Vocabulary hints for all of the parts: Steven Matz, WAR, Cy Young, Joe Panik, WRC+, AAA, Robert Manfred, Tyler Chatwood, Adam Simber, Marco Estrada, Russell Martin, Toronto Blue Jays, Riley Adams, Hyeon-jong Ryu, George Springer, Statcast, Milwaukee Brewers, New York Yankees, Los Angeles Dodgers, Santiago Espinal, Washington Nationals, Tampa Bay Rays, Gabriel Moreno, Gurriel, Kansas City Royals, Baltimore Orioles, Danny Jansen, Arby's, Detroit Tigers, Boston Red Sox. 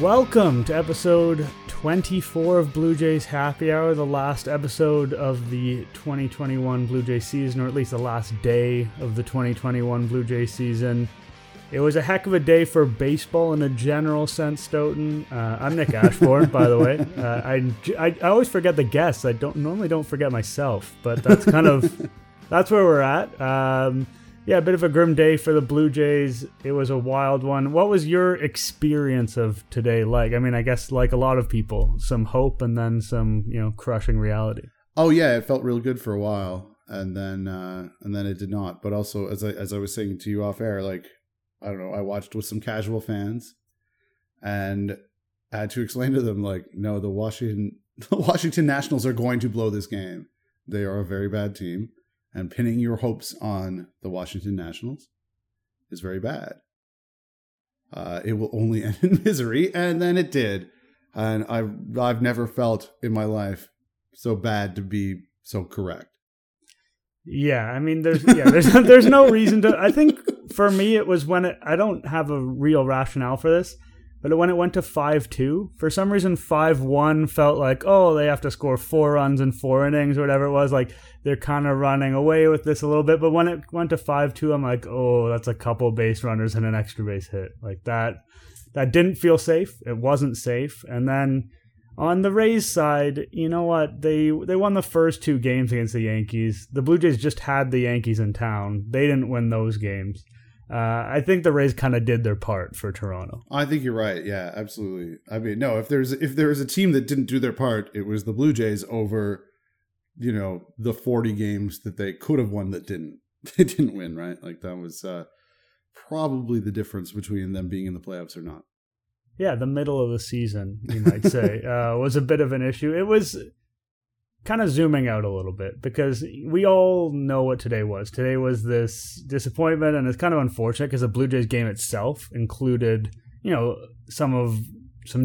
Welcome to episode 24 of Blue Jays Happy Hour, the last episode of the 2021 Blue Jays season, or at least the last day of the 2021 Blue Jays season. It was a heck of a day for baseball in a general sense, Stoughton. I'm Nick Ashford, by the way. I always forget the guests. I normally don't forget myself, but that's where we're at. Yeah, a bit of a grim day for the Blue Jays. It was a wild one. What was your experience of today like? I mean, I guess like a lot of people, some hope and then some, crushing reality. Oh yeah, it felt real good for a while, and then it did not. But also, as I was saying to you off air, like, I don't know, I watched with some casual fans and I had to explain to them, like, no, the Washington Nationals are going to blow this game. They are a very bad team. And pinning your hopes on the Washington Nationals is very bad. It will only end in misery. And then it did. And I've never felt in my life so bad to be so correct. Yeah, I mean, there's no reason to. I think for me, it was when I don't have a real rationale for this, but when it went to 5-2, for some reason 5-1 felt like, oh, they have to score 4 runs in 4 innings or whatever it was. Like, they're kind of running away with this a little bit. But when it went to 5-2, I'm like, oh, that's a couple base runners and an extra base hit. Like, that didn't feel safe. It wasn't safe. And then on the Rays side, you know what? They won the first 2 games against the Yankees. The Blue Jays just had the Yankees in town. They didn't win those games. I think the Rays kind of did their part for Toronto. I think you're right. Yeah, absolutely. I mean, no, if there was a team that didn't do their part, it was the Blue Jays over, the 40 games that they could have won that didn't win, right? Like, that was probably the difference between them being in the playoffs or not. Yeah, the middle of the season, you might say, was a bit of an issue. It was kind of zooming out a little bit because we all know what today was. Today was this disappointment, and it's kind of unfortunate because the Blue Jays game itself included, some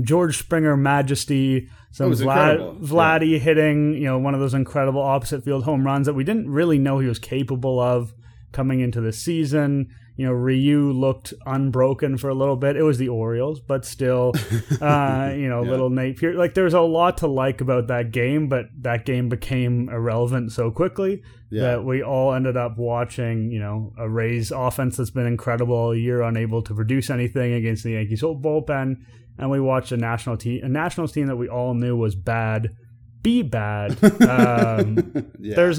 George Springer majesty, some Vladdy hitting, one of those incredible opposite field home runs that we didn't really know he was capable of coming into the season. Ryu looked unbroken for a little bit. It was the Orioles, but still, yeah. Little Nate Pearson. Like, there's a lot to like about that game, but that game became irrelevant so quickly that we all ended up watching, a Rays offense that's been incredible all year, unable to produce anything against the Yankees' whole bullpen. And we watched a Nationals team that we all knew was bad. There's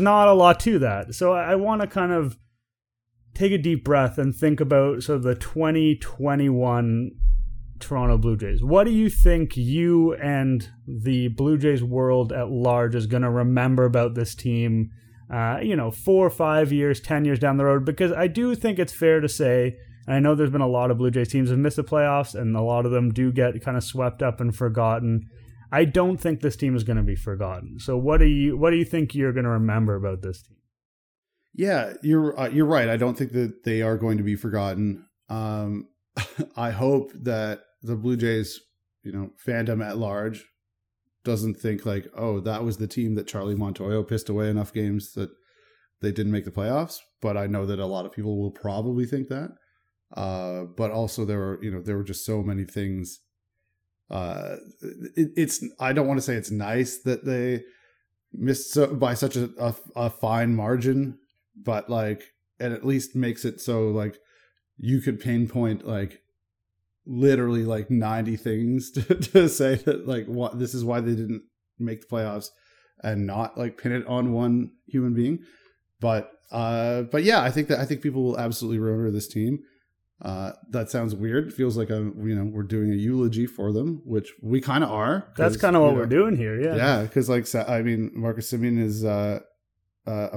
not a lot to that. So I want to kind of take a deep breath and think about sort of the 2021 Toronto Blue Jays. What do you think you and the Blue Jays world at large is going to remember about this team, 4 or 5 years, 10 years down the road? Because I do think it's fair to say, and I know there's been a lot of Blue Jays teams that miss the playoffs, and a lot of them do get kind of swept up and forgotten. I don't think this team is going to be forgotten. So what do you think you're going to remember about this team? Yeah, you're right. I don't think that they are going to be forgotten. I hope that the Blue Jays, fandom at large doesn't think like, oh, that was the team that Charlie Montoyo pissed away enough games that they didn't make the playoffs. But I know that a lot of people will probably think that. But also there were just so many things. I don't want to say it's nice that they missed by such a fine margin. But like, it at least makes it so like you could pinpoint like literally like 90 things to say that like what this is why they didn't make the playoffs and not like pin it on one human being. But yeah, I think people will absolutely remember this team. That sounds weird. It feels like we're doing a eulogy for them, which we kind of are. That's kind of what we're doing here. Yeah. Yeah, because like I mean, Marcus Semien is a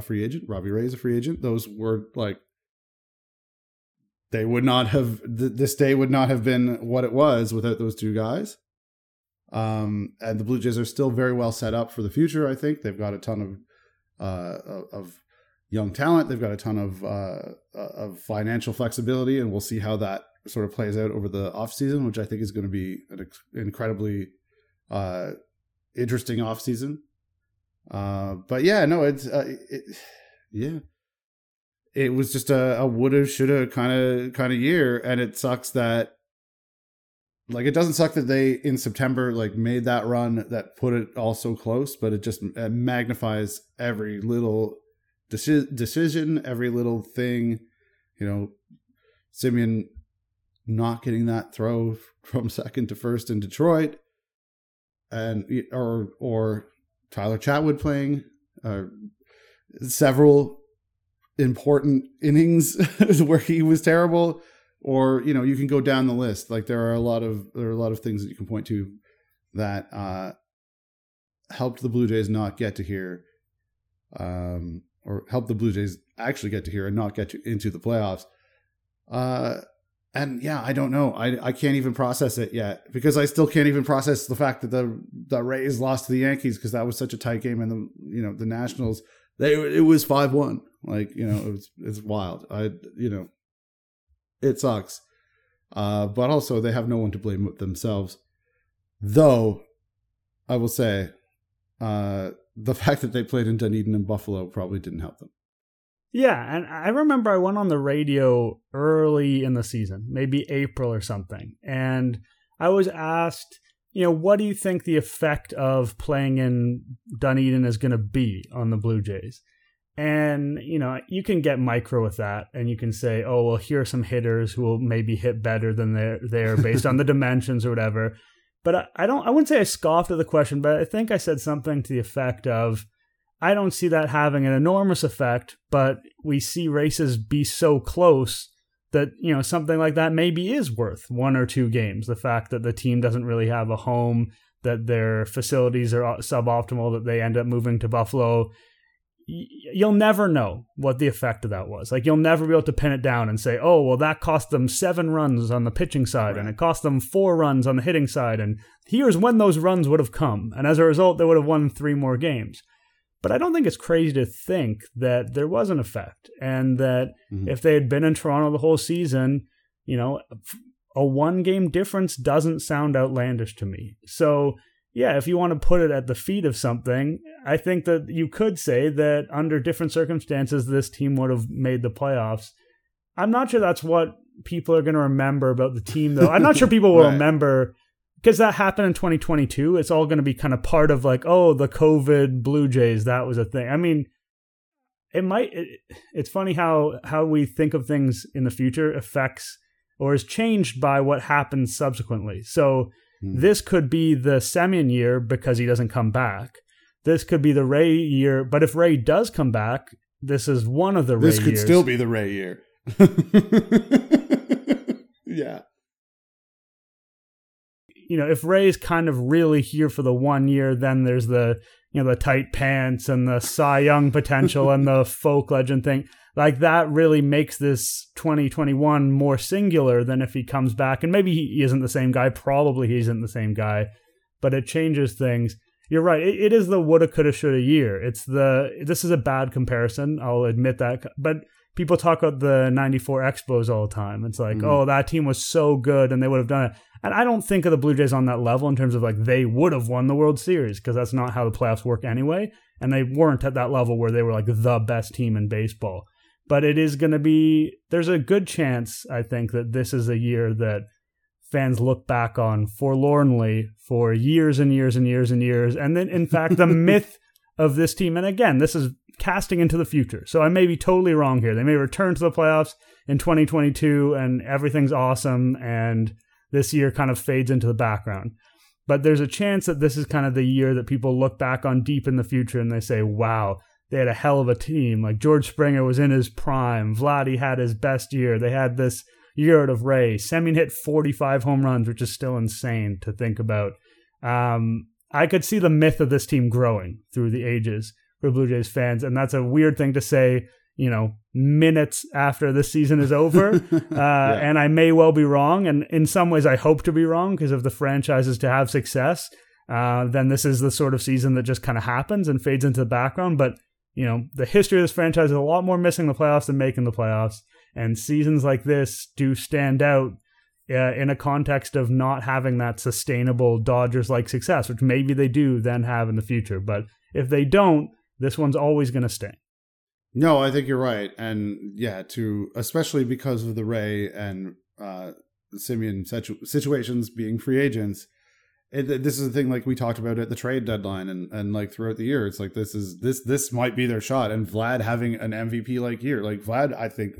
free agent. Robbie Ray is a free agent. Those were like, they would not have, this day would not have been what it was without those 2 guys. And the Blue Jays are still very well set up for the future. I think they've got a ton of young talent. They've got a ton of financial flexibility, and we'll see how that sort of plays out over the off season, which I think is going to be an incredibly interesting off season. But yeah, no, it's, it was just a woulda, shoulda kind of year. And it sucks that Like, it doesn't suck that they, in September, like, made that run that put it all so close, but it just magnifies every little decision, every little thing. You know, Semien not getting that throw from second to first in Detroit, and or Tyler Chatwood playing several important innings where he was terrible. Or, you know, you can go down the list. Like, there are a lot of things that you can point to that helped the Blue Jays not get to here, or helped the Blue Jays actually get to here and not get to into the playoffs. And yeah, I don't know. I can't even process it yet, because I still can't even process the fact that the Rays lost to the Yankees, because that was such a tight game, and the Nationals, it was 5-1. Like, you know, it's wild. It sucks. But also, they have no one to blame but themselves. Though, I will say, the fact that they played in Dunedin and Buffalo probably didn't help them. Yeah, and I remember I went on the radio early in the season, maybe April or something, and I was asked, you know, what do you think the effect of playing in Dunedin is going to be on the Blue Jays? And, you know, you can get micro with that, and you can say, oh, well, here are some hitters who will maybe hit better than they're there based on the dimensions or whatever. But I wouldn't say I scoffed at the question, but I think I said something to the effect of, I don't see that having an enormous effect, but we see races be so close that, you know, something like that maybe is worth one or two games. The fact that the team doesn't really have a home, that their facilities are suboptimal, that they end up moving to Buffalo. You'll never know what the effect of that was. Like, you'll never be able to pin it down and say, oh, well, that cost them 7 runs on the pitching side, right, and it cost them 4 runs on the hitting side, and here's when those runs would have come. And as a result, they would have won 3 more games. But I don't think it's crazy to think that there was an effect, and that if they had been in Toronto the whole season, you know, a 1-game difference doesn't sound outlandish to me. So yeah, if you want to put it at the feet of something, I think that you could say that under different circumstances, this team would have made the playoffs. I'm not sure that's what people are going to remember about the team, though. I'm not sure people will remember, because that happened in 2022. It's all going to be kind of part of, like, oh, the COVID Blue Jays, that was a thing. I mean, it's funny how we think of things in the future affects or is changed by what happens subsequently. So this could be the Semien year because he doesn't come back. This could be the Ray year. But if Ray does come back, this is one of the Ray years. This could still be the Ray year. Yeah. You know, if Ray's kind of really here for the 1 year, then there's the, you know, the tight pants and the Cy Young potential and the folk legend thing. Like, that really makes this 2021 more singular than if he comes back. And maybe he isn't the same guy. Probably he isn't the same guy. But it changes things. You're right. It is the woulda, coulda, shoulda year. This is a bad comparison. I'll admit that. But people talk about the 94 Expos all the time. It's like, oh, that team was so good and they would have done it. And I don't think of the Blue Jays on that level in terms of, like, they would have won the World Series, because that's not how the playoffs work anyway. And they weren't at that level where they were, like, the best team in baseball. But it is going to be, there's a good chance, I think, that this is a year that fans look back on forlornly for years and years and years and years. And then, in fact, the myth of this team, and again, this is casting into the future, so I may be totally wrong here. They may return to the playoffs in 2022 and everything's awesome and this year kind of fades into the background. But there's a chance that this is kind of the year that people look back on deep in the future and they say, wow, they had a hell of a team. Like, George Springer was in his prime. Vladdy had his best year. They had this year out of Ray. Semien hit 45 home runs, which is still insane to think about. I could see the myth of this team growing through the ages for Blue Jays fans. And that's a weird thing to say, you know, minutes after the season is over. And I may well be wrong. And in some ways I hope to be wrong, because if the franchise is to have success, then this is the sort of season that just kind of happens and fades into the background. But, you know, the history of this franchise is a lot more missing the playoffs than making the playoffs. And seasons like this do stand out in a context of not having that sustainable Dodgers-like success, which maybe they do then have in the future. But if they don't, this one's always going to stay. No, I think you're right. And yeah, especially because of the Ray and Semien situations being free agents. This is the thing, like we talked about at the trade deadline and like throughout the year, it's like this might be their shot. And Vlad having an MVP like year, like Vlad, I think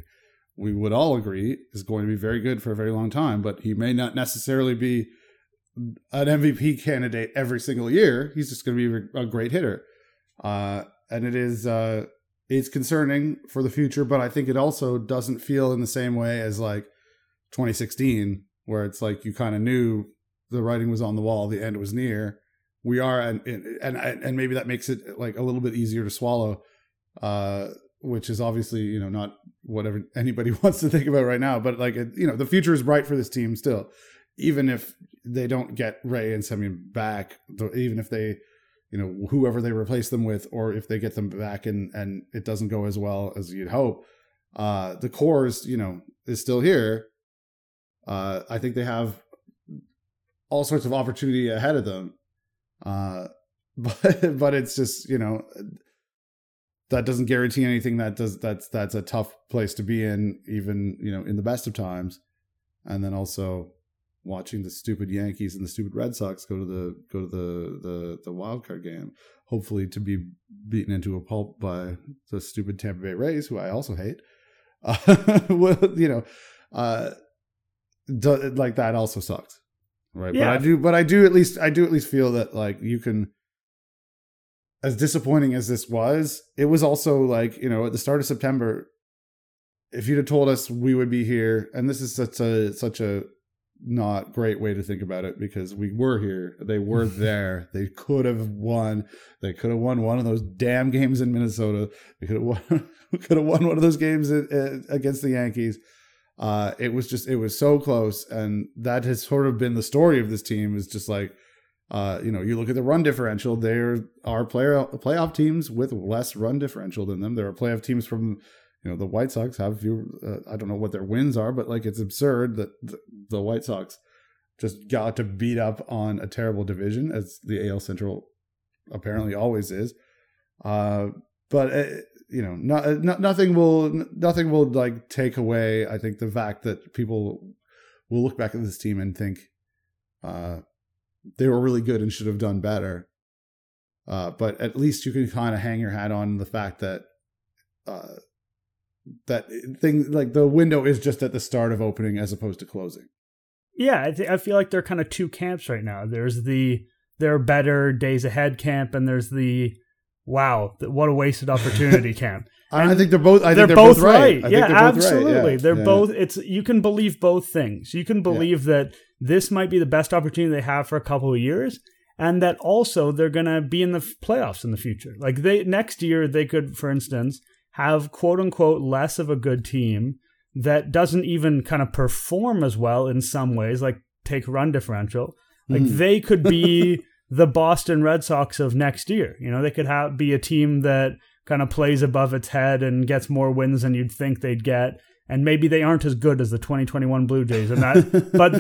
we would all agree is going to be very good for a very long time, but he may not necessarily be an MVP candidate every single year. He's just going to be a great hitter. And it is, it's concerning for the future, but I think it also doesn't feel in the same way as like 2016, where it's like, you kind of knew the writing was on the wall, the end was near. We are, and maybe that makes it like a little bit easier to swallow, which is obviously, you know, not whatever anybody wants to think about right now. But like, you know, the future is bright for this team still, even if they don't get Ray and Semien back, even if they, you know, whoever they replace them with, or if they get them back and it doesn't go as well as you'd hope, the core is, you know, is still here. I think they have all sorts of opportunity ahead of them. But it's just, you know, that doesn't guarantee anything. That's a tough place to be in, even, you know, in the best of times. And then also watching the stupid Yankees and the stupid Red Sox go to the wild card game, hopefully to be beaten into a pulp by the stupid Tampa Bay Rays, who I also hate. Like that also sucks. Right. Yeah. But I do at least feel that like you can, as disappointing as this was, it was also like, you know, at the start of September, if you'd have told us we would be here, and this is such a not great way to think about it, because we were here, they were there, they could have won one of those damn games in Minnesota, they could have won one of those games against the Yankees. It was so close, and that has sort of been the story of this team, is just like, you know, you look at the run differential, there are playoff teams with less run differential than them. There are playoff teams from, you know, the White Sox have fewer, I don't know what their wins are, but like it's absurd that the White Sox just got to beat up on a terrible division, as the AL Central apparently always is. You know, nothing will like take away, I think, the fact that people will look back at this team and think they were really good and should have done better. But at least you can kind of hang your hat on the fact that that thing, like the window is just at the start of opening as opposed to closing. Yeah, I feel like there are kind of two camps right now. There's the there are better days ahead camp, and there's the wow, what a wasted opportunity camp. And I think they're both right. Yeah, absolutely. They're both, it's, you can believe both things. You can believe that this might be the best opportunity they have for a couple of years, and that also they're going to be in the playoffs in the future. Like they next year, they could, for instance, have quote unquote less of a good team that doesn't even kind of perform as well in some ways, like take run differential. Like they could be the Boston Red Sox of next year. You know, they could be a team that kind of plays above its head and gets more wins than you'd think they'd get. And maybe they aren't as good as the 2021 Blue Jays, and that, but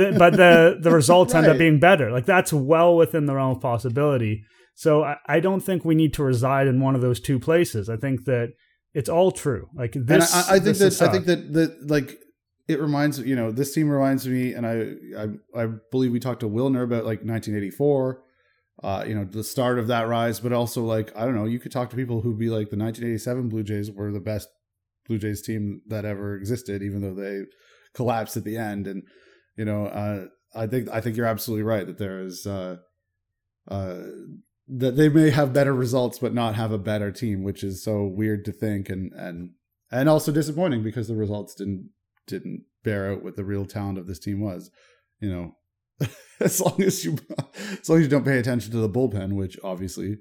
the results end up being better. Like that's well within the realm of possibility. So I don't think we need to reside in one of those two places. I think that it's all true. Like this, and I think that like it reminds, you know, this team reminds me, and I believe we talked to Wilner about like 1984. You know, the start of that rise, but also like, I don't know, you could talk to people who'd be like the 1987 Blue Jays were the best Blue Jays team that ever existed, even though they collapsed at the end. And, you know, I think you're absolutely right that there is, that they may have better results, but not have a better team, which is so weird to think. And also disappointing because the results didn't bear out what the real talent of this team was, you know. As long as you don't pay attention to the bullpen, which obviously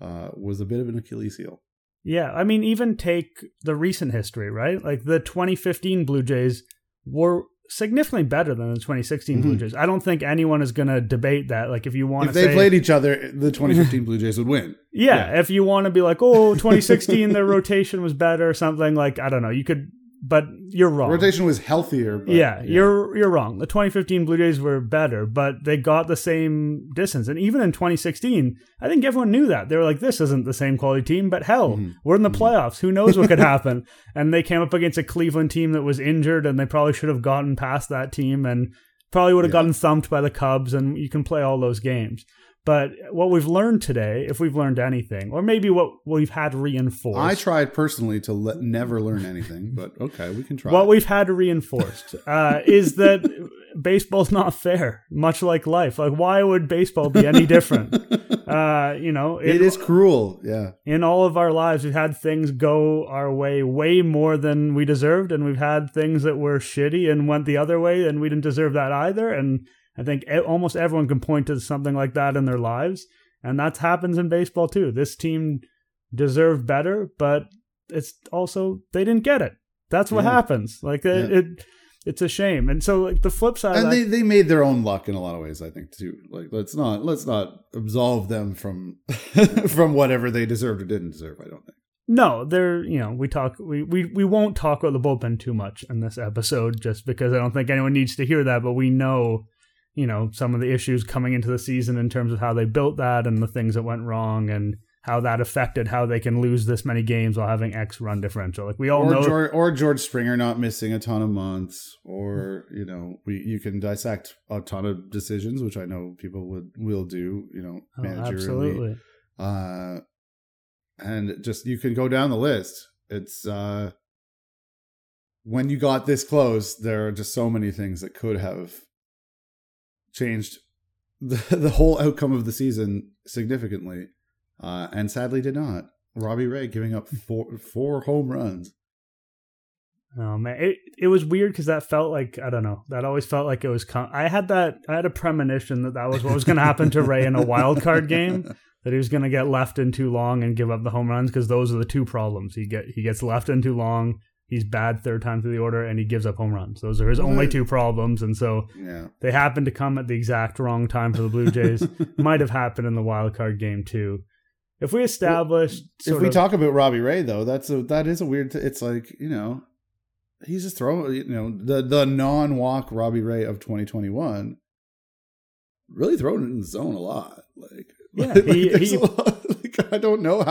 was a bit of an Achilles heel. Yeah, I mean, even take the recent history, right? Like the 2015 Blue Jays were significantly better than the 2016 Blue Jays. I don't think anyone is going to debate that. Like if you want to say... If they played each other, the 2015 Blue Jays would win. Yeah, if you want to be like, oh, 2016, their rotation was better or something, like, I don't know, you could... but you're wrong. Rotation was healthier. But yeah, you're wrong. The 2015 Blue Jays were better, but they got the same distance. And even in 2016, I think everyone knew that. They were like, this isn't the same quality team, but hell, we're in the playoffs. Who knows what could happen? And they came up against a Cleveland team that was injured, and they probably should have gotten past that team and probably would have gotten thumped by the Cubs, and you can play all those games. But what we've learned today, if we've learned anything, or maybe what we've had reinforced. I tried personally to never learn anything, but okay, we can try. What we've had reinforced is that baseball's not fair, much like life. Like, why would baseball be any different? It is cruel, yeah. In all of our lives, we've had things go our way way more than we deserved, and we've had things that were shitty and went the other way, and we didn't deserve that either, and I think almost everyone can point to something like that in their lives, and that happens in baseball too. This team deserved better, but it's also they didn't get it. That's what happens. Like it's a shame. And so like the flip side, and they made their own luck in a lot of ways. I think too. Like let's not absolve them from from whatever they deserved or didn't deserve. I don't think. No, they're, we won't talk about the bullpen too much in this episode, just because I don't think anyone needs to hear that. But we know. Some of the issues coming into the season in terms of how they built that and the things that went wrong and how that affected how they can lose this many games while having X run differential. Like we all know. George Springer not missing a ton of months, or, you can dissect a ton of decisions, which I know people will do, managerially. Oh, absolutely. And just, you can go down the list. It's, when you got this close, there are just so many things that could have changed the whole outcome of the season significantly, and sadly did not. Robbie Ray giving up four home runs. Oh man, it was weird because that felt like, I don't know, that always felt like it was. I had a premonition that was what was going to happen to Ray in a wild card game, that he was going to get left in too long and give up the home runs, because those are the two problems. He gets left in too long. He's bad third time through the order, and he gives up home runs. Those are his only two problems, and so they happen to come at the exact wrong time for the Blue Jays. Might have happened in the wild card game too. If we talk about Robbie Ray, though, that is a weird. It's like he's just throwing. The non-walk Robbie Ray of 2021 really throwing it in the zone a lot. I don't know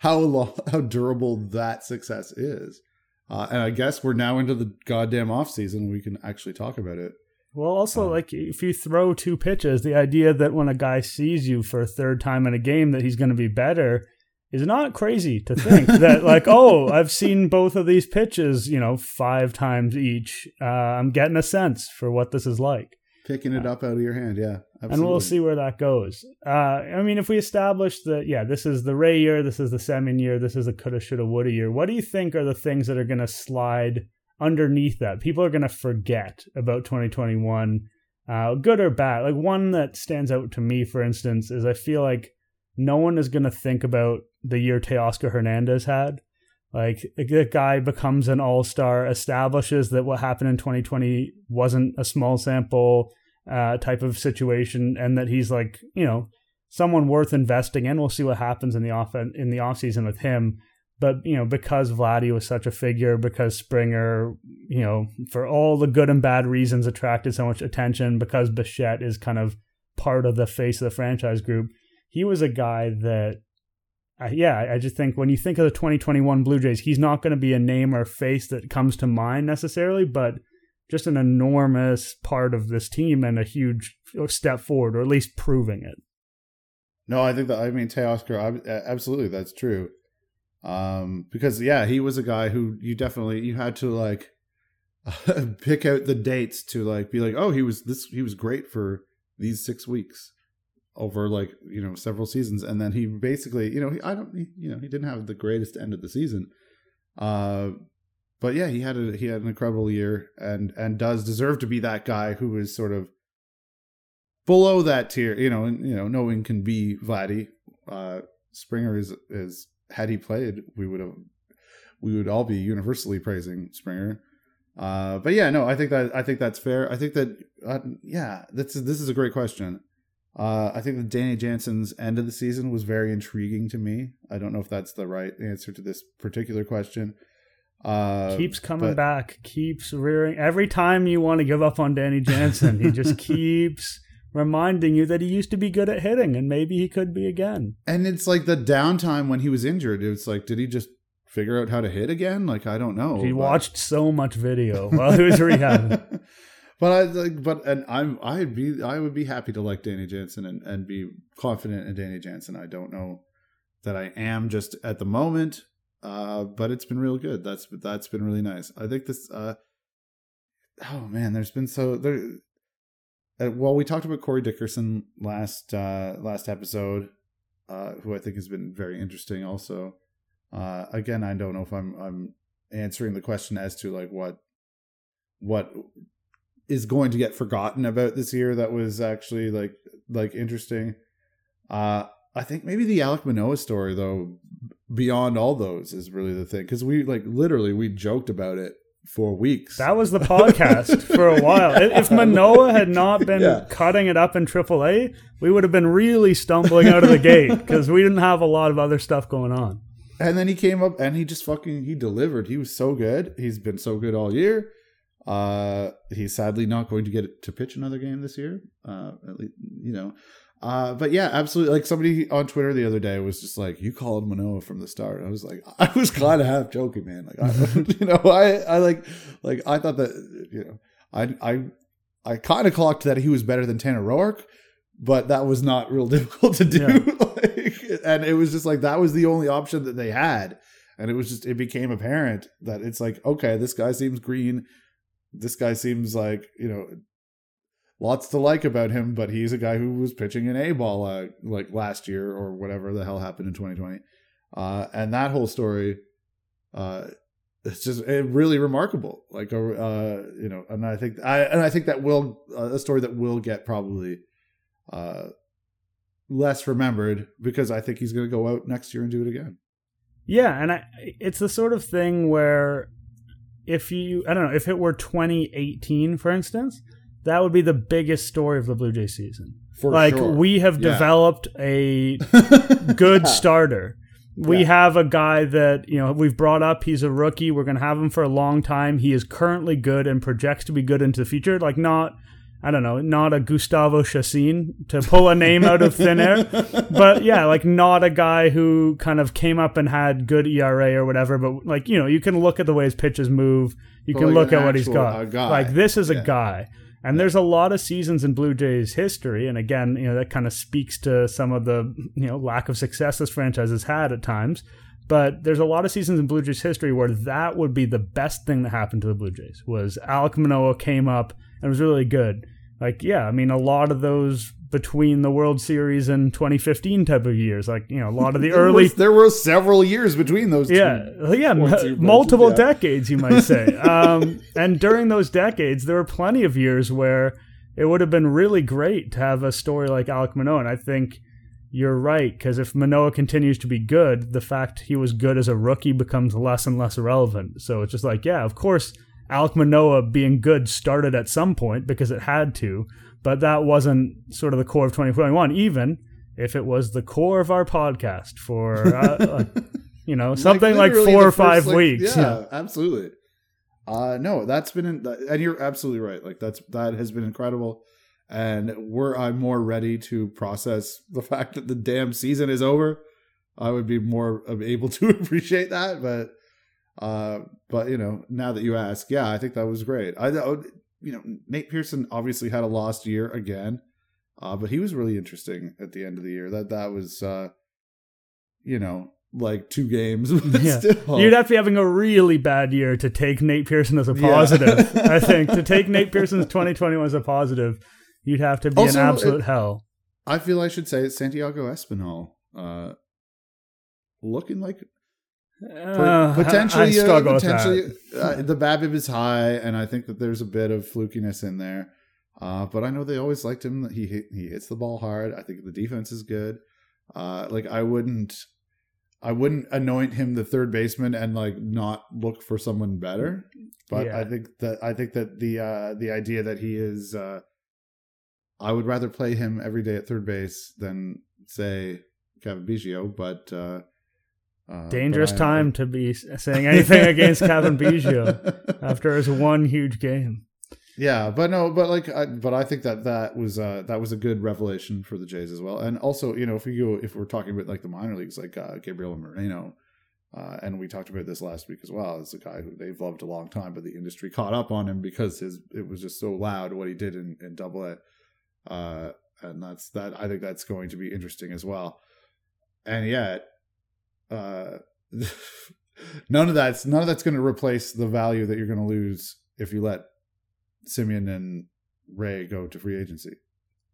how durable that success is. And I guess we're now into the goddamn off season. We can actually talk about it. Well, also, if you throw two pitches, the idea that when a guy sees you for a third time in a game that he's going to be better is not crazy to think. That I've seen both of these pitches, 5 times each. I'm getting a sense for what this is like. Picking it up out of your hand, yeah. Absolutely. And we'll see where that goes. If we establish that, this is the Ray year, this is the Semien year, this is the coulda, shoulda, woulda year, what do you think are the things that are going to slide underneath that? People are going to forget about 2021, good or bad. Like one that stands out to me, for instance, is I feel like no one is going to think about the year Teoscar Hernandez had. Like the guy becomes an all-star, establishes that what happened in 2020 wasn't a small sample type of situation, and that he's someone worth investing in. We'll see what happens in the offseason with him. But, because Vladdy was such a figure, because Springer, for all the good and bad reasons, attracted so much attention, because Bichette is kind of part of the face of the franchise group, he was a guy that, I just think when you think of the 2021 Blue Jays, he's not going to be a name or a face that comes to mind necessarily, but just an enormous part of this team and a huge step forward, or at least proving it. No, I think Teoscar, absolutely, that's true. Because, he was a guy who you had to pick out the dates to be like, oh, he was great for these 6 weeks. Over several seasons, and then he basically he didn't have the greatest end of the season, but he had an incredible year and does deserve to be that guy who is sort of below that tier, no one can be Vladdy. Springer is had he played, we would all be universally praising Springer. I think that's fair. I think that this is a great question. I think that Danny Jansen's end of the season was very intriguing to me. I don't know if that's the right answer to this particular question. Keeps coming back, keeps rearing. Every time you want to give up on Danny Jansen, he just keeps reminding you that he used to be good at hitting and maybe he could be again. And it's like the downtime when he was injured, it's like, did he just figure out how to hit again? Like, I don't know. He watched so much video while he was rehabbing. But I would be happy to like Danny Jansen and be confident in Danny Jansen. I don't know that I am just at the moment, but it's been real good. That's been really nice. I think this. Well, we talked about Corey Dickerson last episode, who I think has been very interesting. Also, again, I don't know if I'm answering the question as to like what is going to get forgotten about this year that was actually like interesting. I think maybe the Alek Manoah story, though, beyond all those, is really the thing, because we literally joked about it for weeks. That was the podcast for a while. Yeah. If Manoah had not been cutting it up in AAA, we would have been really stumbling out of the gate because we didn't have a lot of other stuff going on. And then he came up and he delivered. He was so good. He's been so good all year. He's sadly not going to get to pitch another game this year. At least, you know. But yeah, absolutely. Like somebody on Twitter the other day was just like, "You called Manoah from the start." I was like, I was kind of half joking, man. Like, I thought that, you know, I kind of clocked that he was better than Tanner Roark, but that was not real difficult to do. Yeah. And it was just like that was the only option that they had, and it became apparent that it's like, okay, this guy seems green. This guy seems like, you know, lots to like about him, but he's a guy who was pitching an A-ball like last year or whatever the hell happened in 2020. And that whole story, it's just really remarkable. Like, you know, and I think that will a story that will get probably less remembered, because I think he's going to go out next year and do it again. Yeah, and it's the sort of thing where, if it were 2018, for instance, that would be the biggest story of the Blue Jays season. For like, sure. We have developed a good starter. We have a guy that, you know, we've brought up. He's a rookie. We're going to have him for a long time. He is currently good and projects to be good into the future. Like, not a Gustavo Chacín, to pull a name out of thin air. But yeah, like not a guy who kind of came up and had good ERA or whatever. But like, you know, you can look at the way his pitches move. You can look at what he's got. Like this is a guy. And there's a lot of seasons in Blue Jays history. And again, you know, that kind of speaks to some of the, you know, lack of success this franchise has had at times. But there's a lot of seasons in Blue Jays history where that would be the best thing that happened to the Blue Jays, was Alek Manoah came up and was really good. Like, yeah, I mean, a lot of those between the World Series and 2015 type of years, like, you know, a lot of the early... there were several years between those two. Yeah, multiple decades, you might say. And during those decades, there were plenty of years where it would have been really great to have a story like Alek Manoah. And I think you're right, because if Manoah continues to be good, the fact he was good as a rookie becomes less and less relevant. So it's just like, yeah, of course... Alek Manoah being good started at some point because it had to, but that wasn't sort of the core of 2021, even if it was the core of our podcast for, you know, something like 4 or 5 weeks. Yeah, absolutely. No, that's been, and you're absolutely right. Like that has been incredible. And were I more ready to process the fact that the damn season is over, I would be more able to appreciate that. But you know, now that you ask, yeah, I think that was great. You know, Nate Pearson obviously had a lost year again, but he was really interesting at the end of the year. That was, you know, like 2 games. Still. You'd have to be having a really bad year to take Nate Pearson as a positive. Yeah. I think to take Nate Pearson's 2021 as a positive, you'd have to be also, an absolute hell. I feel I should say it's Santiago Espinal, looking like. Potentially, the BABIP is high, and I think that there's a bit of flukiness in there. But I know they always liked him. He hits the ball hard. I think the defense is good. Like I wouldn't anoint him the third baseman and like not look for someone better. But yeah. I think that the idea that he is, I would rather play him every day at third base than say Cavan Biggio, but. Dangerous time to be saying anything against Cavan Biggio after his one huge game. Yeah, but no, but like, but I think that was a good revelation for the Jays as well. And also, you know, if we're talking about like the minor leagues, like Gabriel Moreno, and we talked about this last week as well, is a guy who they've loved a long time, but the industry caught up on him because it was just so loud what he did in Double A, and I think that's going to be interesting as well. And yet, none of that's going to replace the value that you're going to lose if you let Semien and Ray go to free agency.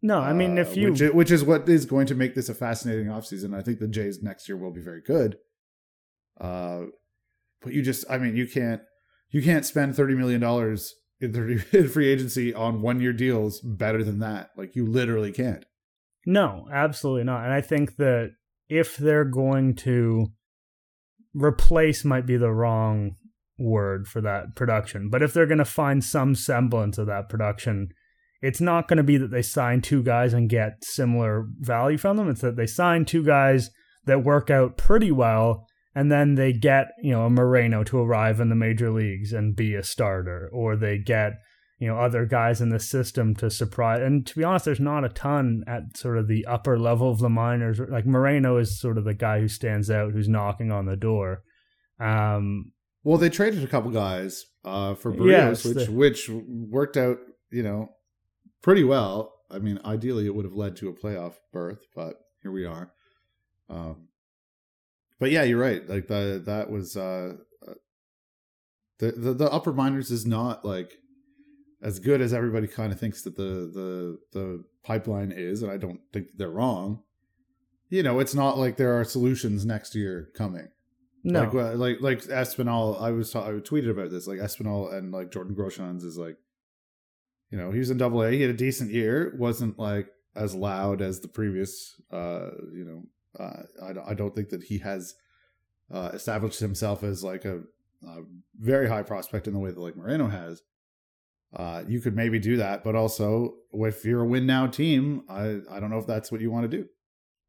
No, I mean, if you which is what is going to make this a fascinating offseason. I think the Jays next year will be very good. But you just, I mean, you can't spend $30 million in free agency on one-year deals better than that. Like, you literally can't. No, absolutely not. And I think that if they're going to replace, might be the wrong word for that production, but if they're going to find some semblance of that production, it's not going to be that they sign two guys and get similar value from them. It's that they sign two guys that work out pretty well, and then they get, you know, a Moreno to arrive in the major leagues and be a starter, or they get, you know, other guys in the system to surprise. And to be honest, there's not a ton at sort of the upper level of the minors. Like, Moreno is sort of the guy who stands out, who's knocking on the door. Well, they traded a couple guys for Berríos, which worked out, you know, pretty well. I mean, ideally, it would have led to a playoff berth, but here we are. But yeah, you're right. Like, that was the upper minors is not like as good as everybody kind of thinks that the pipeline is, and I don't think they're wrong. You know, it's not like there are solutions next year coming. No, like Espinal. I tweeted about this. Like, Espinal and like Jordan Groshans is like, you know, he was in Double-A. He had a decent year. Wasn't like as loud as the previous. You know. I don't think that he has established himself as like a very high prospect in the way that like Moreno has. You could maybe do that, but also if you're a win now team, I don't know if that's what you want to do.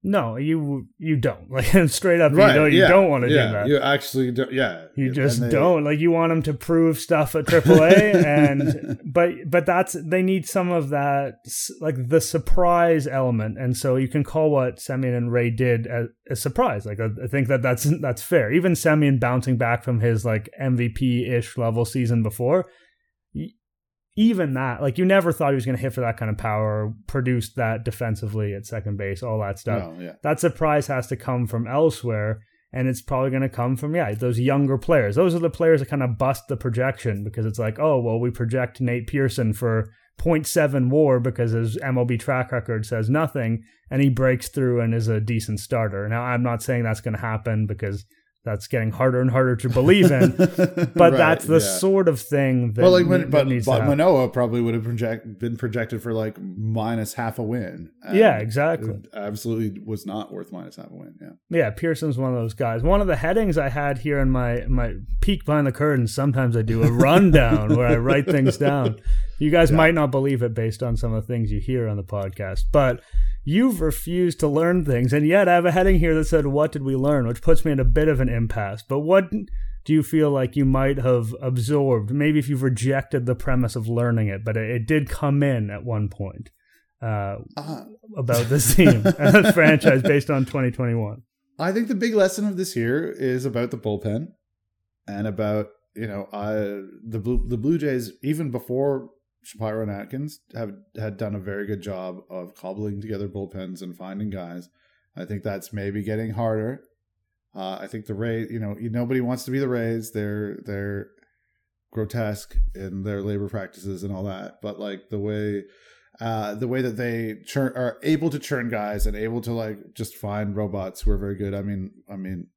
No, you don't. Like, straight up, right, you don't want to do that. You actually don't. Yeah, you just don't. Like, you want them to prove stuff at AAA, and but that's, they need some of that, like the surprise element. And so you can call what Semien and Ray did a surprise. Like, I think that's fair. Even Semien bouncing back from his like MVP-ish level season before, even that, like, you never thought he was going to hit for that kind of power, produced that defensively at second base, all that stuff. No, yeah. That surprise has to come from elsewhere, and it's probably going to come from, those younger players. Those are the players that kind of bust the projection, because it's like, oh, well, we project Nate Pearson for 0.7 WAR because his MLB track record says nothing, and he breaks through and is a decent starter. Now, I'm not saying that's going to happen, because that's getting harder and harder to believe in, but right, that's the sort of thing that, well, like, but Manoah probably would have been projected for like minus half a win. Yeah, exactly. It absolutely was not worth minus half a win. Yeah. Yeah. Pearson's one of those guys. One of the headings I had here in my peek behind the curtain. Sometimes I do a rundown where I write things down. You guys might not believe it based on some of the things you hear on the podcast, but you've refused to learn things, and yet I have a heading here that said, what did we learn? Which puts me in a bit of an impasse. But what do you feel like you might have absorbed? Maybe if you've rejected the premise of learning it, but it did come in at one point about this team and the franchise based on 2021. I think the big lesson of this year is about the bullpen and about, you know, the Blue Jays, even before Shapiro and Atkins, had done a very good job of cobbling together bullpens and finding guys. I think that's maybe getting harder. I think the Rays, nobody wants to be the Rays. They're grotesque in their labor practices and all that. But like the way that they are able to churn guys and able to like just find robots who are very good. I mean,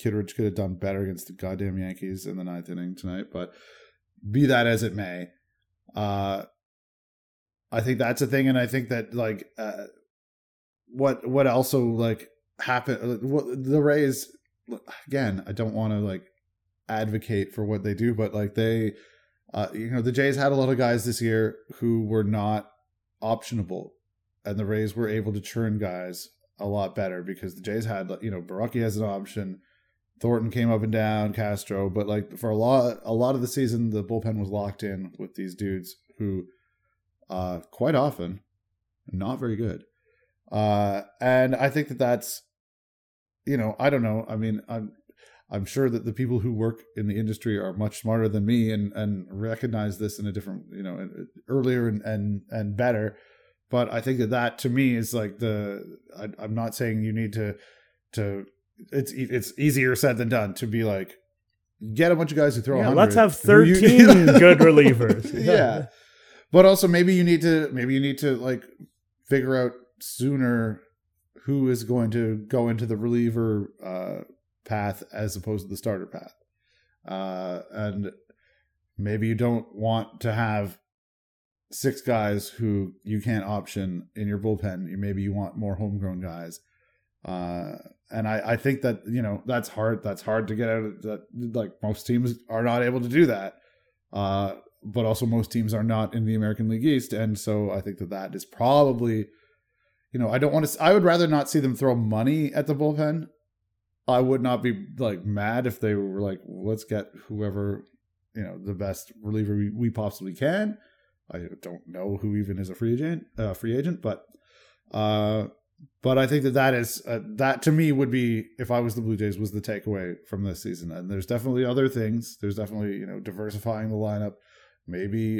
Kitteridge could have done better against the goddamn Yankees in the ninth inning tonight. But be that as it may. I think that's a thing, and I think that like what also like happened, the Rays, again, I don't want to like advocate for what they do, but like they the Jays had a lot of guys this year who were not optionable, and the Rays were able to churn guys a lot better because the Jays had, Baraki has an option, Thornton came up and down, Castro, but like for a lot of the season, the bullpen was locked in with these dudes who, quite often, not very good. And I think that's, you know, I don't know. I mean, I'm sure that the people who work in the industry are much smarter than me and recognize this in a different, you know, earlier and better. But I think that to me is like I'm not saying you need to it's easier said than done to be like, get a bunch of guys who throw 100. Let's have 13 good relievers. Yeah. But also maybe you need to like figure out sooner who is going to go into the reliever, path as opposed to the starter path. And maybe you don't want to have 6 guys who you can't option in your bullpen. Maybe you want more homegrown guys. And I think that, you know, that's hard. That's hard to get out of that. Like most teams are not able to do that. But also most teams are not in the American League East. And so I think that is probably, you know, I would rather not see them throw money at the bullpen. I would not be like mad if they were like, let's get whoever, you know, the best reliever we possibly can. I don't know who even is a free agent, but I think that is that to me would be, if I was the Blue Jays, was the takeaway from this season. And there's definitely other things. There's definitely, you know, diversifying the lineup, maybe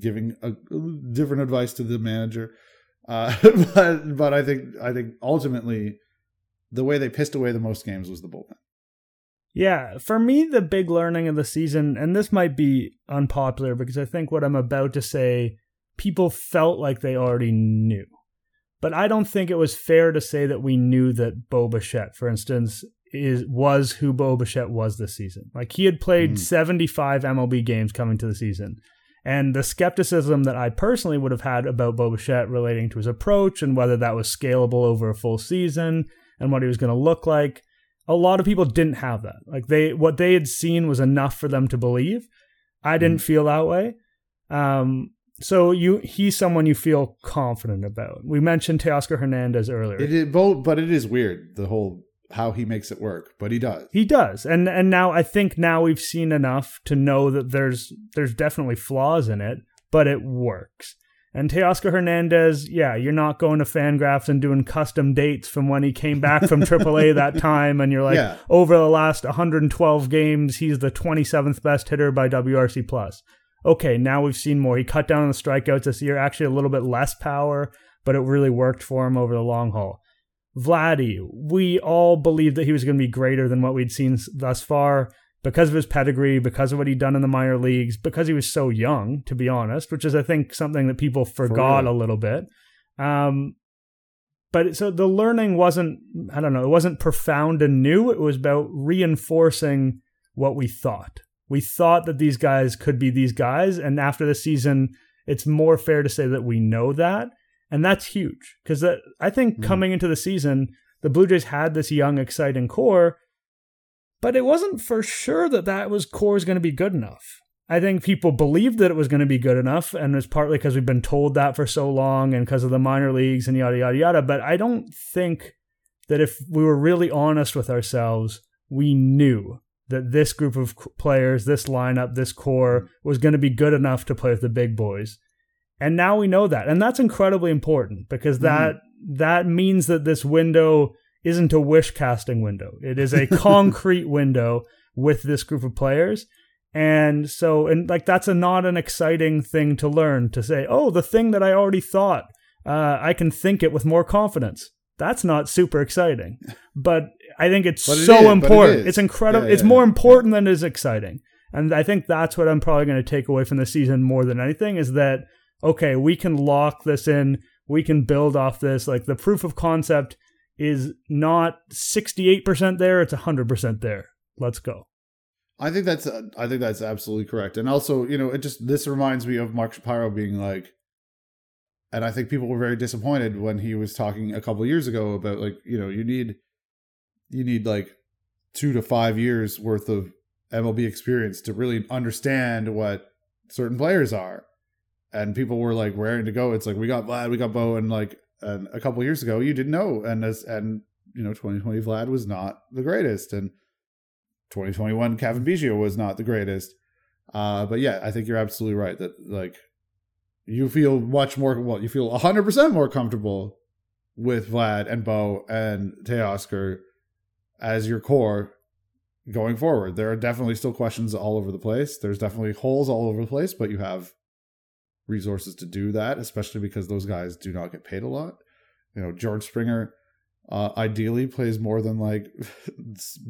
giving a different advice to the manager. But I think ultimately the way they pissed away the most games was the bullpen. Yeah, for me, the big learning of the season, and this might be unpopular because I think what I'm about to say, people felt like they already knew. But I don't think it was fair to say that we knew that Bo Bichette, for instance, was who Bo Bichette was this season. Like, he had played 75 MLB games coming to the season. And the skepticism that I personally would have had about Bo Bichette relating to his approach and whether that was scalable over a full season and what he was going to look like, a lot of people didn't have that. Like, what they had seen was enough for them to believe. I didn't feel that way. So he's someone you feel confident about. We mentioned Teoscar Hernandez earlier. It is both, but it is weird, the whole how he makes it work. But he does. He does. And now I think we've seen enough to know that there's definitely flaws in it, but it works. And Teoscar Hernandez, yeah, you're not going to Fangraphs and doing custom dates from when he came back from AAA that time. And you're like, yeah, over the last 112 games, he's the 27th best hitter by WRC+. Okay, now we've seen more. He cut down on the strikeouts this year, actually a little bit less power, but it really worked for him over the long haul. Vladdy, we all believed that he was going to be greater than what we'd seen thus far because of his pedigree, because of what he'd done in the minor leagues, because he was so young, to be honest, which is, I think, something that people forgot a little bit. But so the learning wasn't, I don't know, it wasn't profound and new. It was about reinforcing what we thought. We thought that these guys could be these guys. And after the season, it's more fair to say that we know that. And that's huge because I think coming into the season, the Blue Jays had this young, exciting core, but it wasn't for sure that core is going to be good enough. I think people believed that it was going to be good enough. And it's partly because we've been told that for so long and because of the minor leagues and yada, yada, yada. But I don't think that if we were really honest with ourselves, we knew that this group of players, this lineup, this core was going to be good enough to play with the big boys. And now we know that. And that's incredibly important because that means that this window isn't a wish casting window. It is a concrete window with this group of players. And so, and like, that's not an exciting thing to learn, to say, oh, the thing that I already thought, I can think it with more confidence. That's not super exciting, but I think it's so important. It's incredible. It's more important than it is exciting. And I think that's what I'm probably going to take away from the season more than anything is that, okay, we can lock this in. We can build off this. Like, the proof of concept is not 68% there. It's 100% there. Let's go. I think that's absolutely correct. And also, you know, this reminds me of Mark Shapiro being like, and I think people were very disappointed when he was talking a couple years ago about, like, you know, you need like 2 to 5 years worth of MLB experience to really understand what certain players are. And people were like raring to go. It's like, we got Vlad, we got Bo. And like, and a couple years ago, you didn't know. And you know, 2020 Vlad was not the greatest. And 2021 Cavan Biggio was not the greatest. But yeah, I think you're absolutely right that like you feel much more, well, you feel 100% more comfortable with Vlad and Bo and Teoscar as your core going forward. There are definitely still questions all over the place. There's definitely holes all over the place, but you have resources to do that, especially because those guys do not get paid a lot. You know, George Springer ideally plays more than like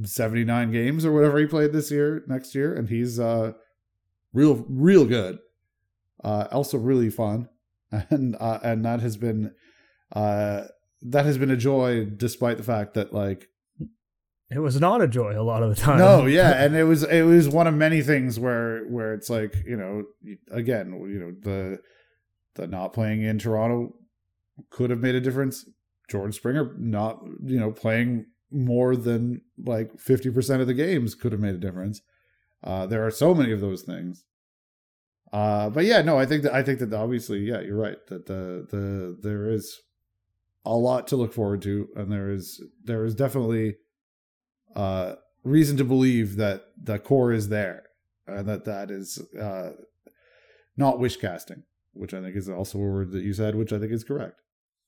79 games or whatever he played this year, next year, and he's real good. Also really fun, and that has been a joy, despite the fact that like it was not a joy a lot of the time. No, yeah, and it was one of many things where it's like, you know, again, you know, the not playing in Toronto could have made a difference. George Springer not, you know, playing more than like 50% of the games could have made a difference. There are so many of those things. But yeah, no, I think that obviously, yeah, you're right that there is a lot to look forward to, and there is definitely reason to believe that the core is there, and that is not wish casting, which I think is also a word that you said, which I think is correct.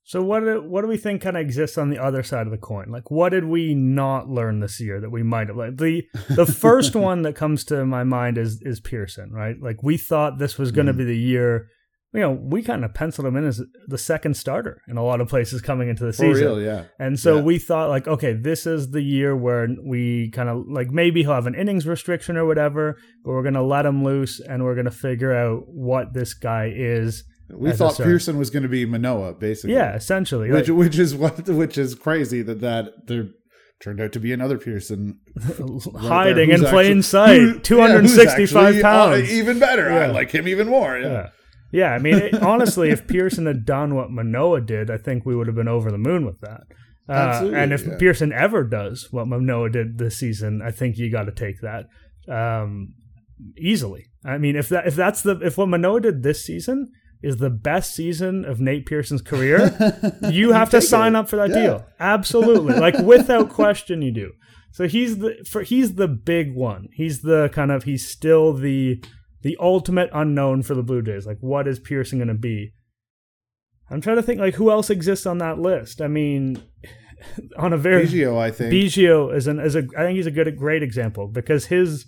So what do we think kind of exists on the other side of the coin? Like, what did we not learn this year that we might have learned? The first one that comes to my mind is Pearson, right? Like, we thought this was going to be the year. You know, we kind of penciled him in as the second starter in a lot of places coming into the season. For real, yeah. And so we thought, like, okay, this is the year where we kind of, like, maybe he'll have an innings restriction or whatever, but we're going to let him loose and we're going to figure out what this guy is. We thought Pearson was going to be Manoah, basically. Yeah, essentially. Which is crazy that there turned out to be another Pearson hiding in plain sight, 265 pounds. Even better. Yeah. I like him even more. Yeah. I mean, honestly, if Pearson had done what Manoah did, I think we would have been over the moon with that. Absolutely. And if Pearson ever does what Manoah did this season, I think you got to take that easily. I mean, if what Manoah did this season is the best season of Nate Pearson's career, you have to sign up for that deal. Absolutely. Like, without question, you do. So he's the big one. He's the kind of, he's still the ultimate unknown for the Blue Jays. Like, what is Pearson going to be? I'm trying to think, like, who else exists on that list? I mean, on a very... Biggio, I think. Biggio I think he's a great example, because his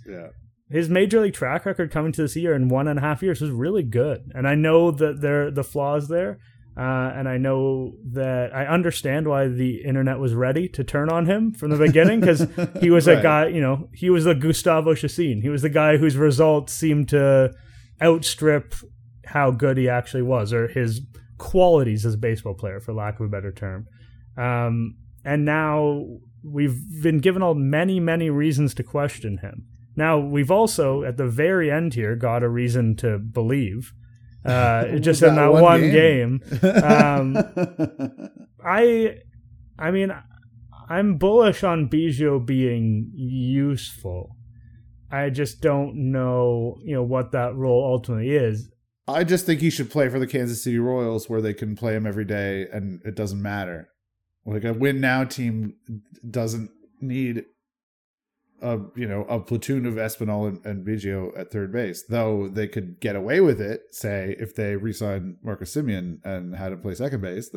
major league track record coming to this year in 1.5 years was really good. And I know that the flaws there. And I know that I understand why the internet was ready to turn on him from the beginning, because he was a guy, you know, he was the Gustavo Chacín. He was the guy whose results seemed to outstrip how good he actually was, or his qualities as a baseball player, for lack of a better term. And now we've been given many, many reasons to question him. Now, we've also, at the very end here, got a reason to believe, just in that one game. I mean, I'm bullish on Biggio being useful. I just don't know, you know, what that role ultimately is. I just think he should play for the Kansas City Royals, where they can play him every day, and it doesn't matter. Like, a win-now team doesn't need... a platoon of Espinal and Biggio at third base, though they could get away with it, say, if they re-signed Marcus Semien and had him play second base,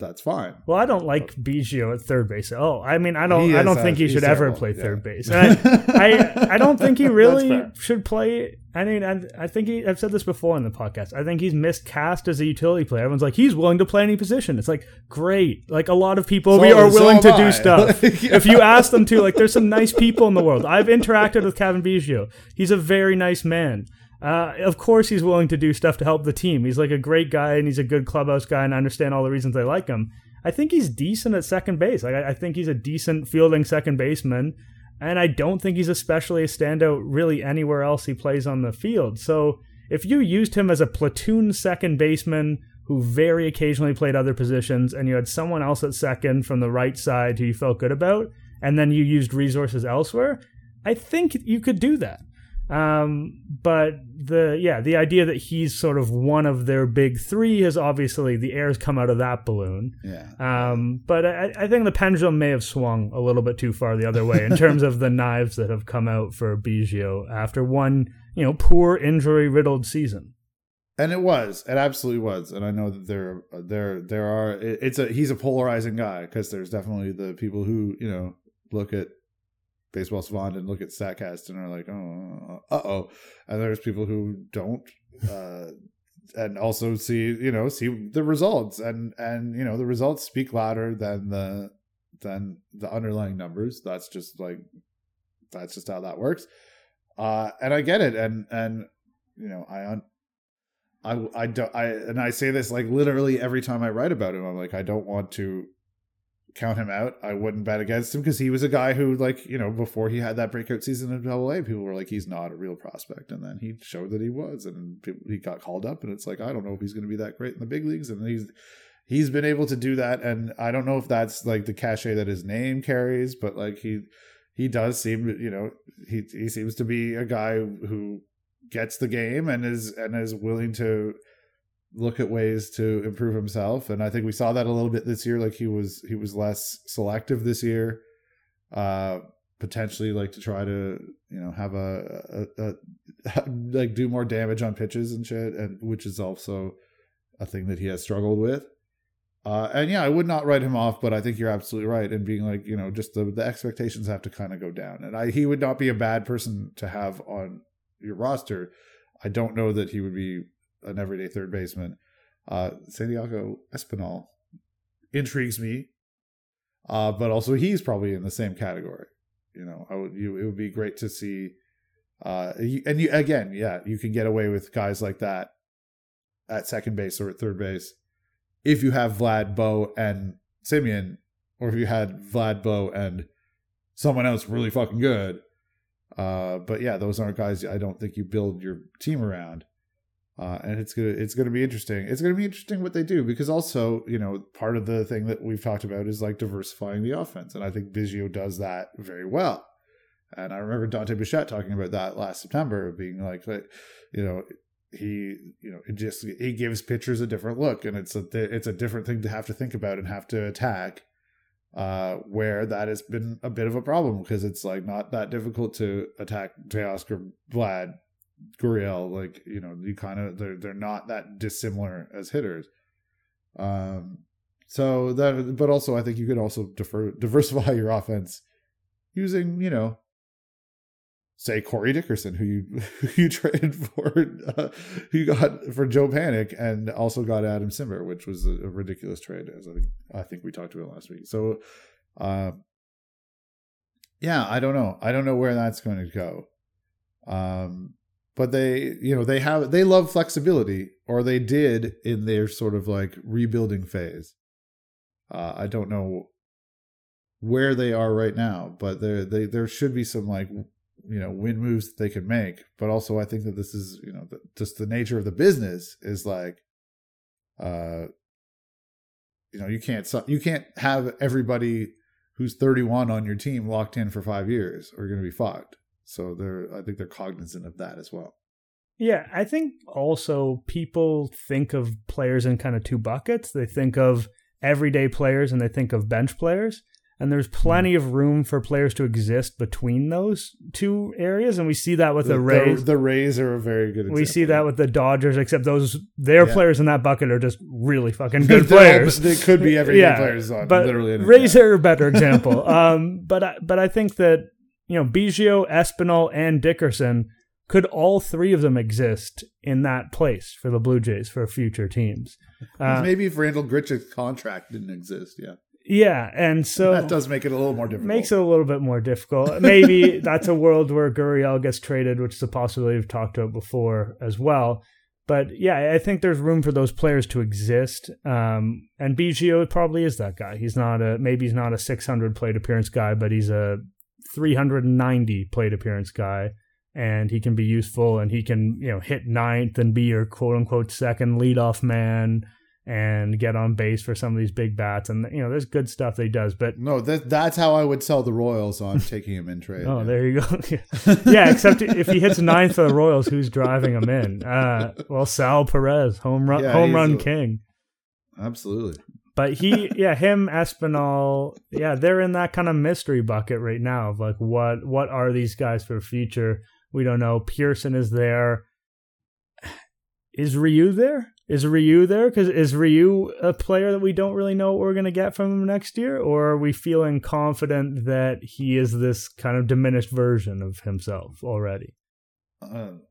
that's fine. Well, I don't like Biggio at third base at all. I mean, I don't think he should ever play third base. I don't think he really should play. I mean, I think I've said this before in the podcast. I think he's miscast as a utility player. Everyone's like, he's willing to play any position. It's like, great. Like, a lot of people are willing to do stuff. If you ask them to, like, there's some nice people in the world. I've interacted with Cavan Biggio. He's a very nice man. Of course he's willing to do stuff to help the team. He's like a great guy, and he's a good clubhouse guy, and I understand all the reasons I like him. I think he's decent at second base. Like, I think he's a decent fielding second baseman, and I don't think he's especially a standout really anywhere else he plays on the field. So if you used him as a platoon second baseman who very occasionally played other positions, and you had someone else at second from the right side who you felt good about, and then you used resources elsewhere, I think you could do that. But the idea that he's sort of one of their big three is obviously the air's come out of that balloon. Yeah. But I think the pendulum may have swung a little bit too far the other way in terms of the knives that have come out for Biggio after one, poor injury-riddled season. And it absolutely was. And I know that he's a polarizing guy, because there's definitely the people who, look at Baseball Savant and look at Statcast and are like, oh, uh-oh. And there's people who don't, and also see the results, and the results speak louder than the underlying numbers. That's just how that works. And I get it. And I say this like literally every time I write about him. I'm like, I don't want to count him out. I wouldn't bet against him, because he was a guy who, before he had that breakout season in Double-A, people were like, he's not a real prospect. And then he showed that he was, and he got called up, and it's like, I don't know if he's going to be that great in the big leagues. And he's been able to do that. And I don't know if that's like the cachet that his name carries, but he does seem, he seems to be a guy who gets the game and is willing to look at ways to improve himself. And I think we saw that a little bit this year. He was less selective this year, potentially to try to have a do more damage on pitches and shit, and which is also a thing that he has struggled with. I would not write him off, but I think you're absolutely right in being just the expectations have to kind of go down. And he would not be a bad person to have on your roster. I don't know that he would be an everyday third baseman. Santiago Espinal intrigues me, but also he's probably in the same category. It would be great to see. You can get away with guys like that at second base or at third base if you have Vlad, Bo, and Semien, or if you had Vlad, Bo, and someone else really fucking good. Those aren't guys I don't think you build your team around. And it's gonna be interesting. It's gonna be interesting what they do, because also, part of the thing that we've talked about is diversifying the offense, and I think Biggio does that very well. And I remember Dante Bichette talking about that last September, being he gives pitchers a different look, and it's a different thing to have to think about and have to attack. Where that has been a bit of a problem, because it's not that difficult to attack Teoscar, Vlad, Gurriel, they're not that dissimilar as hitters. But also I think you could also diversify your offense using, say Corey Dickerson, who you traded for, who you got for Joe Panik, and also got Adam Simber, which was a ridiculous trade, as I think we talked about last week. So, I don't know. I don't know where that's going to go. But they love flexibility, or they did in their sort of rebuilding phase. I don't know where they are right now, but there should be some win moves that they could make. But also I think that this is, just the nature of the business is you can't have everybody who's 31 on your team locked in for 5 years, or you're going to be fucked. So I think they're cognizant of that as well. Yeah, I think also people think of players in kind of two buckets. They think of everyday players and they think of bench players. And there's plenty of room for players to exist between those two areas. And we see that with the Rays. The Rays are a very good example. We see that with the Dodgers, except their players in that bucket are just really fucking good players. They could be everyday players on literally anything. Rays are a better example. But I think that, Biggio, Espinal, and Dickerson, could all three of them exist in that place for the Blue Jays for future teams? Maybe if Randall Gritchick's contract didn't exist, yeah. Yeah, and so... that does make it a little more difficult. Makes it a little bit more difficult. Maybe that's a world where Gurriel gets traded, which is a possibility we've talked about before as well. But yeah, I think there's room for those players to exist. And Biggio probably is that guy. He's not a 600 plate appearance guy, but he's a 390 plate appearance guy. And he can be useful, and he can, hit ninth and be your quote-unquote second leadoff man. and get on base for some of these big bats. And, you know, there's good stuff that he does. But no, that's how I would sell the Royals on taking him in trade. Oh, yeah. There you go. Yeah, except if he hits ninth for the Royals, who's driving him in? Well, Sal Perez, home run king. Absolutely. But him, Espinal, they're in that kind of mystery bucket right now of like, what are these guys for the future? We don't know. Pearson is there. Is Ryu there? Because is Ryu a player that we don't really know what we're going to get from him next year? Or are we feeling confident that he is this kind of diminished version of himself already?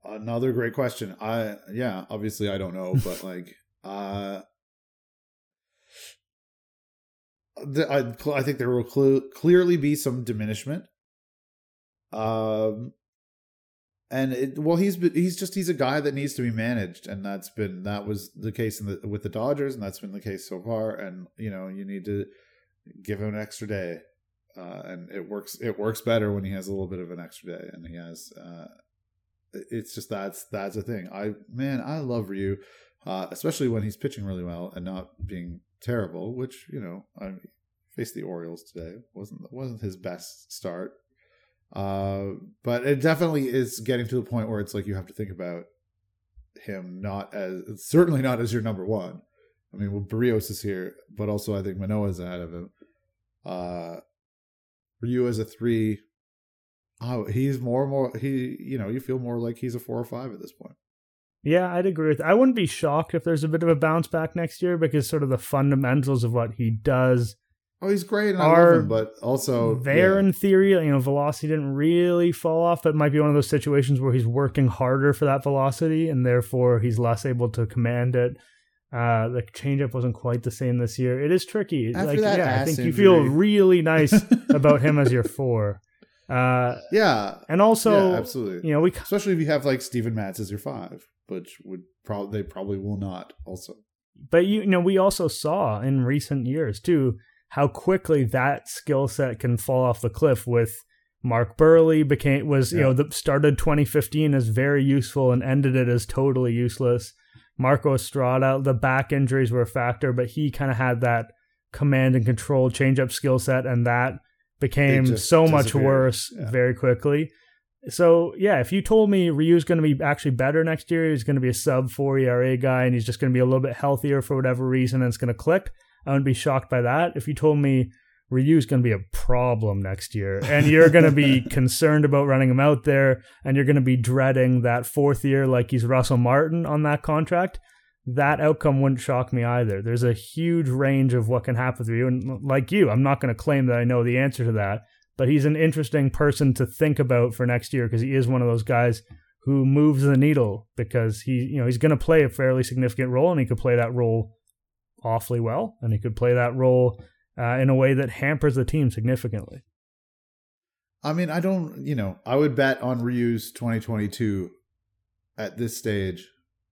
Another great question. Obviously I don't know, but like, I think there will clearly be some diminishment. He's a guy that needs to be managed, and that was the case with the Dodgers, and that's been the case so far. And you know, you need to give him an extra day, and it works better when he has a little bit of an extra day, and he has. It's just that's a thing. I love Ryu, especially when he's pitching really well and not being terrible. Which, you know, I faced the Orioles today. Wasn't his best start. But it definitely is getting to the point where it's like you have to think about him certainly not as your number one. I mean, well, Berríos is here, but also I think Manoah is ahead of him. Ryu as a 3. Oh, he's you feel more like he's a 4 or 5 at this point. Yeah, I'd agree with that. I wouldn't be shocked if there's a bit of a bounce back next year because sort of the fundamentals of what he does. Oh, he's great, and I love him, but also... in theory, you know, velocity didn't really fall off, but it might be one of those situations where he's working harder for that velocity, and therefore he's less able to command it. The changeup wasn't quite the same this year. It is tricky. After that I think injury. You feel really nice about him as your 4. And also... Yeah, absolutely. You know, especially if you have, like, Steven Matz as your 5, which would probably will not also. But, you know, we also saw in recent years, too... how quickly that skill set can fall off the cliff with Mark Burley started 2015 as very useful and ended it as totally useless. Marco Estrada, the back injuries were a factor, but he kind of had that command and control changeup skill set, and that became so much worse very quickly. So yeah, if you told me Ryu's going to be actually better next year, he's going to be a sub 4 ERA guy, and he's just going to be a little bit healthier for whatever reason, and it's going to click, I wouldn't be shocked by that. If you told me Ryu's going to be a problem next year and you're going to be concerned about running him out there and you're going to be dreading that 4th year like he's Russell Martin on that contract, that outcome wouldn't shock me either. There's a huge range of what can happen with Ryu. And like you, I'm not going to claim that I know the answer to that, but he's an interesting person to think about for next year because he is one of those guys who moves the needle because he's going to play a fairly significant role, and he could play that role awfully well, and he could play that role in a way that hampers the team significantly. I mean, I would bet on Ryu's 2022 at this stage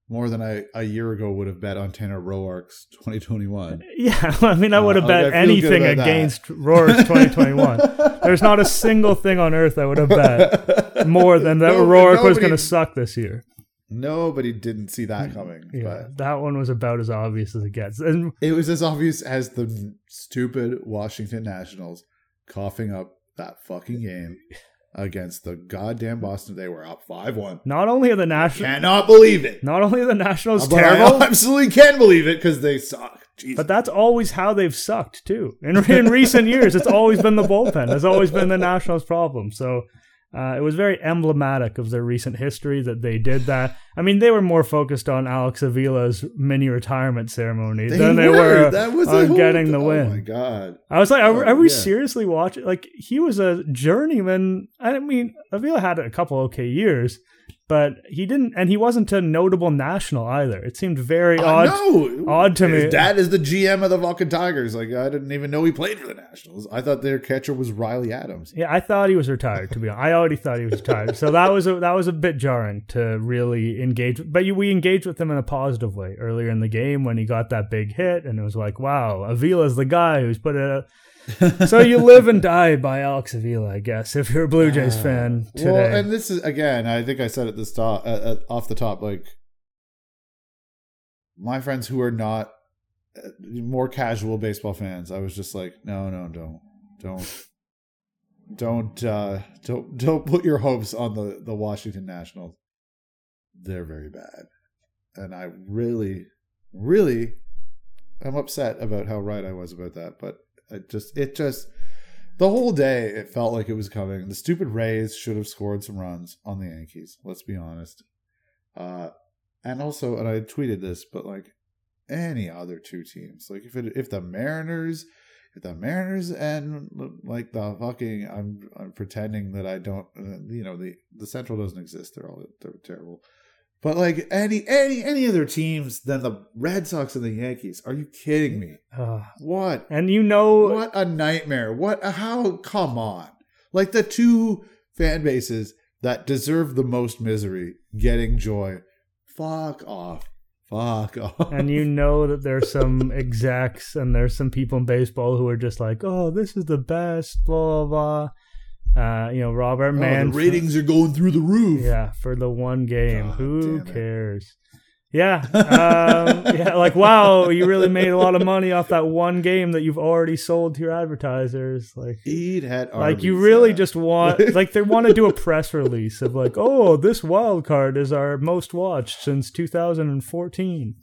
more than a year ago would have bet on Tanner Roark's 2021. Yeah, I mean, I would have bet anything against Roark's 2021. There's not a single thing on earth I would have bet more than that Roark was going to suck this year. Nobody didn't see that coming. Yeah, but that one was about as obvious as it gets. And it was as obvious as the stupid Washington Nationals coughing up that fucking game against the goddamn Boston. They were up 5-1. Not only are the Nationals... cannot believe it. Not only are the Nationals terrible... I absolutely can believe it because they suck. Jesus. But that's always how they've sucked, too. In recent years, it's always been the bullpen. It's always been the Nationals' problem, so... it was very emblematic of their recent history that they did that. I mean, they were more focused on Alex Avila's mini retirement ceremony than they were on getting the win. Oh my God. I was like, are we seriously watching? Like, he was a journeyman. I mean, Avila had a couple okay years, but he didn't, and he wasn't a notable national either. It seemed very odd to me. His dad is the GM of the Vulcan Tigers. Like, I didn't even know he played for the Nationals. I thought their catcher was Riley Adams. Yeah, I thought he was retired, to be honest. I already thought he was retired. So that was a bit jarring to really engage. But we engaged with him in a positive way earlier in the game when he got that big hit, and it was like, wow, Avila's the guy who's put it. So you live and die by Alex Avila, I guess, if you're a Blue Jays fan today. Well, and this is, again, I think I said at the off the top, like, my friends who are not more casual baseball fans, I was just like, no, don't put your hopes on the Washington Nationals. They're very bad. And I really, really am upset about how right I was about that. But it just, the whole day, it felt like it was coming. The stupid Rays should have scored some runs on the Yankees. Let's be honest. And I tweeted this, but like any other two teams, like if the Mariners and like the fucking, I'm pretending that I don't, the Central doesn't exist. They're terrible. But like any other teams than the Red Sox and the Yankees? Are you kidding me? What? And what a nightmare! How? Come on! Like the two fan bases that deserve the most misery getting joy. Fuck off! And you know that there's some execs and there's some people in baseball who are just like, oh, this is the best, blah blah blah. Robert Manfred. The ratings are going through the roof. Yeah, for the one game. God, who cares? Yeah. Like, wow, you really made a lot of money off that one game that you've already sold to your advertisers. Like, eat at Arby's. Like, you really just want, like, they want to do a press release of, like, oh, this wild card is our most watched since 2014.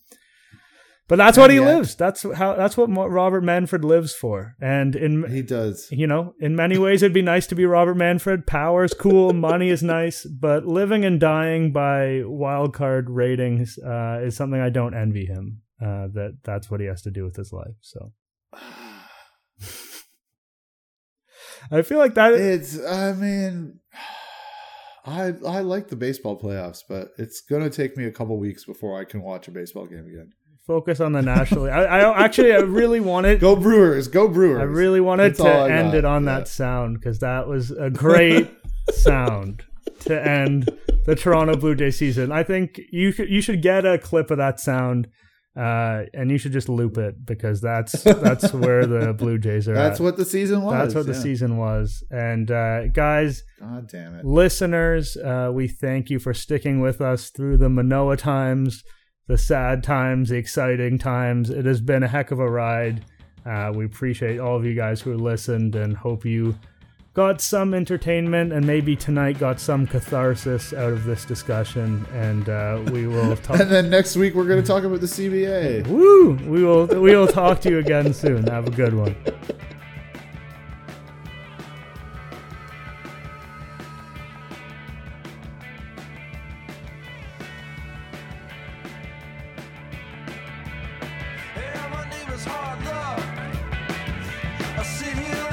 But that's what he lives. That's what Robert Manfred lives for. And he does. In many ways, it'd be nice to be Robert Manfred. Power's cool, money is nice, but living and dying by wild card ratings is something I don't envy him. That's what he has to do with his life. So I feel like that. I like the baseball playoffs, but it's gonna take me a couple weeks before I can watch a baseball game again. Focus on the National League. I really wanted... Go Brewers. Go Brewers. I really wanted to end it on that sound, because that was a great sound to end the Toronto Blue Jays season. I think you should get a clip of that sound and you should just loop it, because that's where the Blue Jays are. That's what the season was. That's what the season was. And guys, God damn it. Listeners, we thank you for sticking with us through the Manoah times. The sad times, the exciting times. It has been a heck of a ride. We appreciate all of you guys who listened and hope you got some entertainment and maybe tonight got some catharsis out of this discussion. And we will talk. And then next week we're going to talk about the CBA. Woo! We will talk to you again soon. Have a good one. I sit here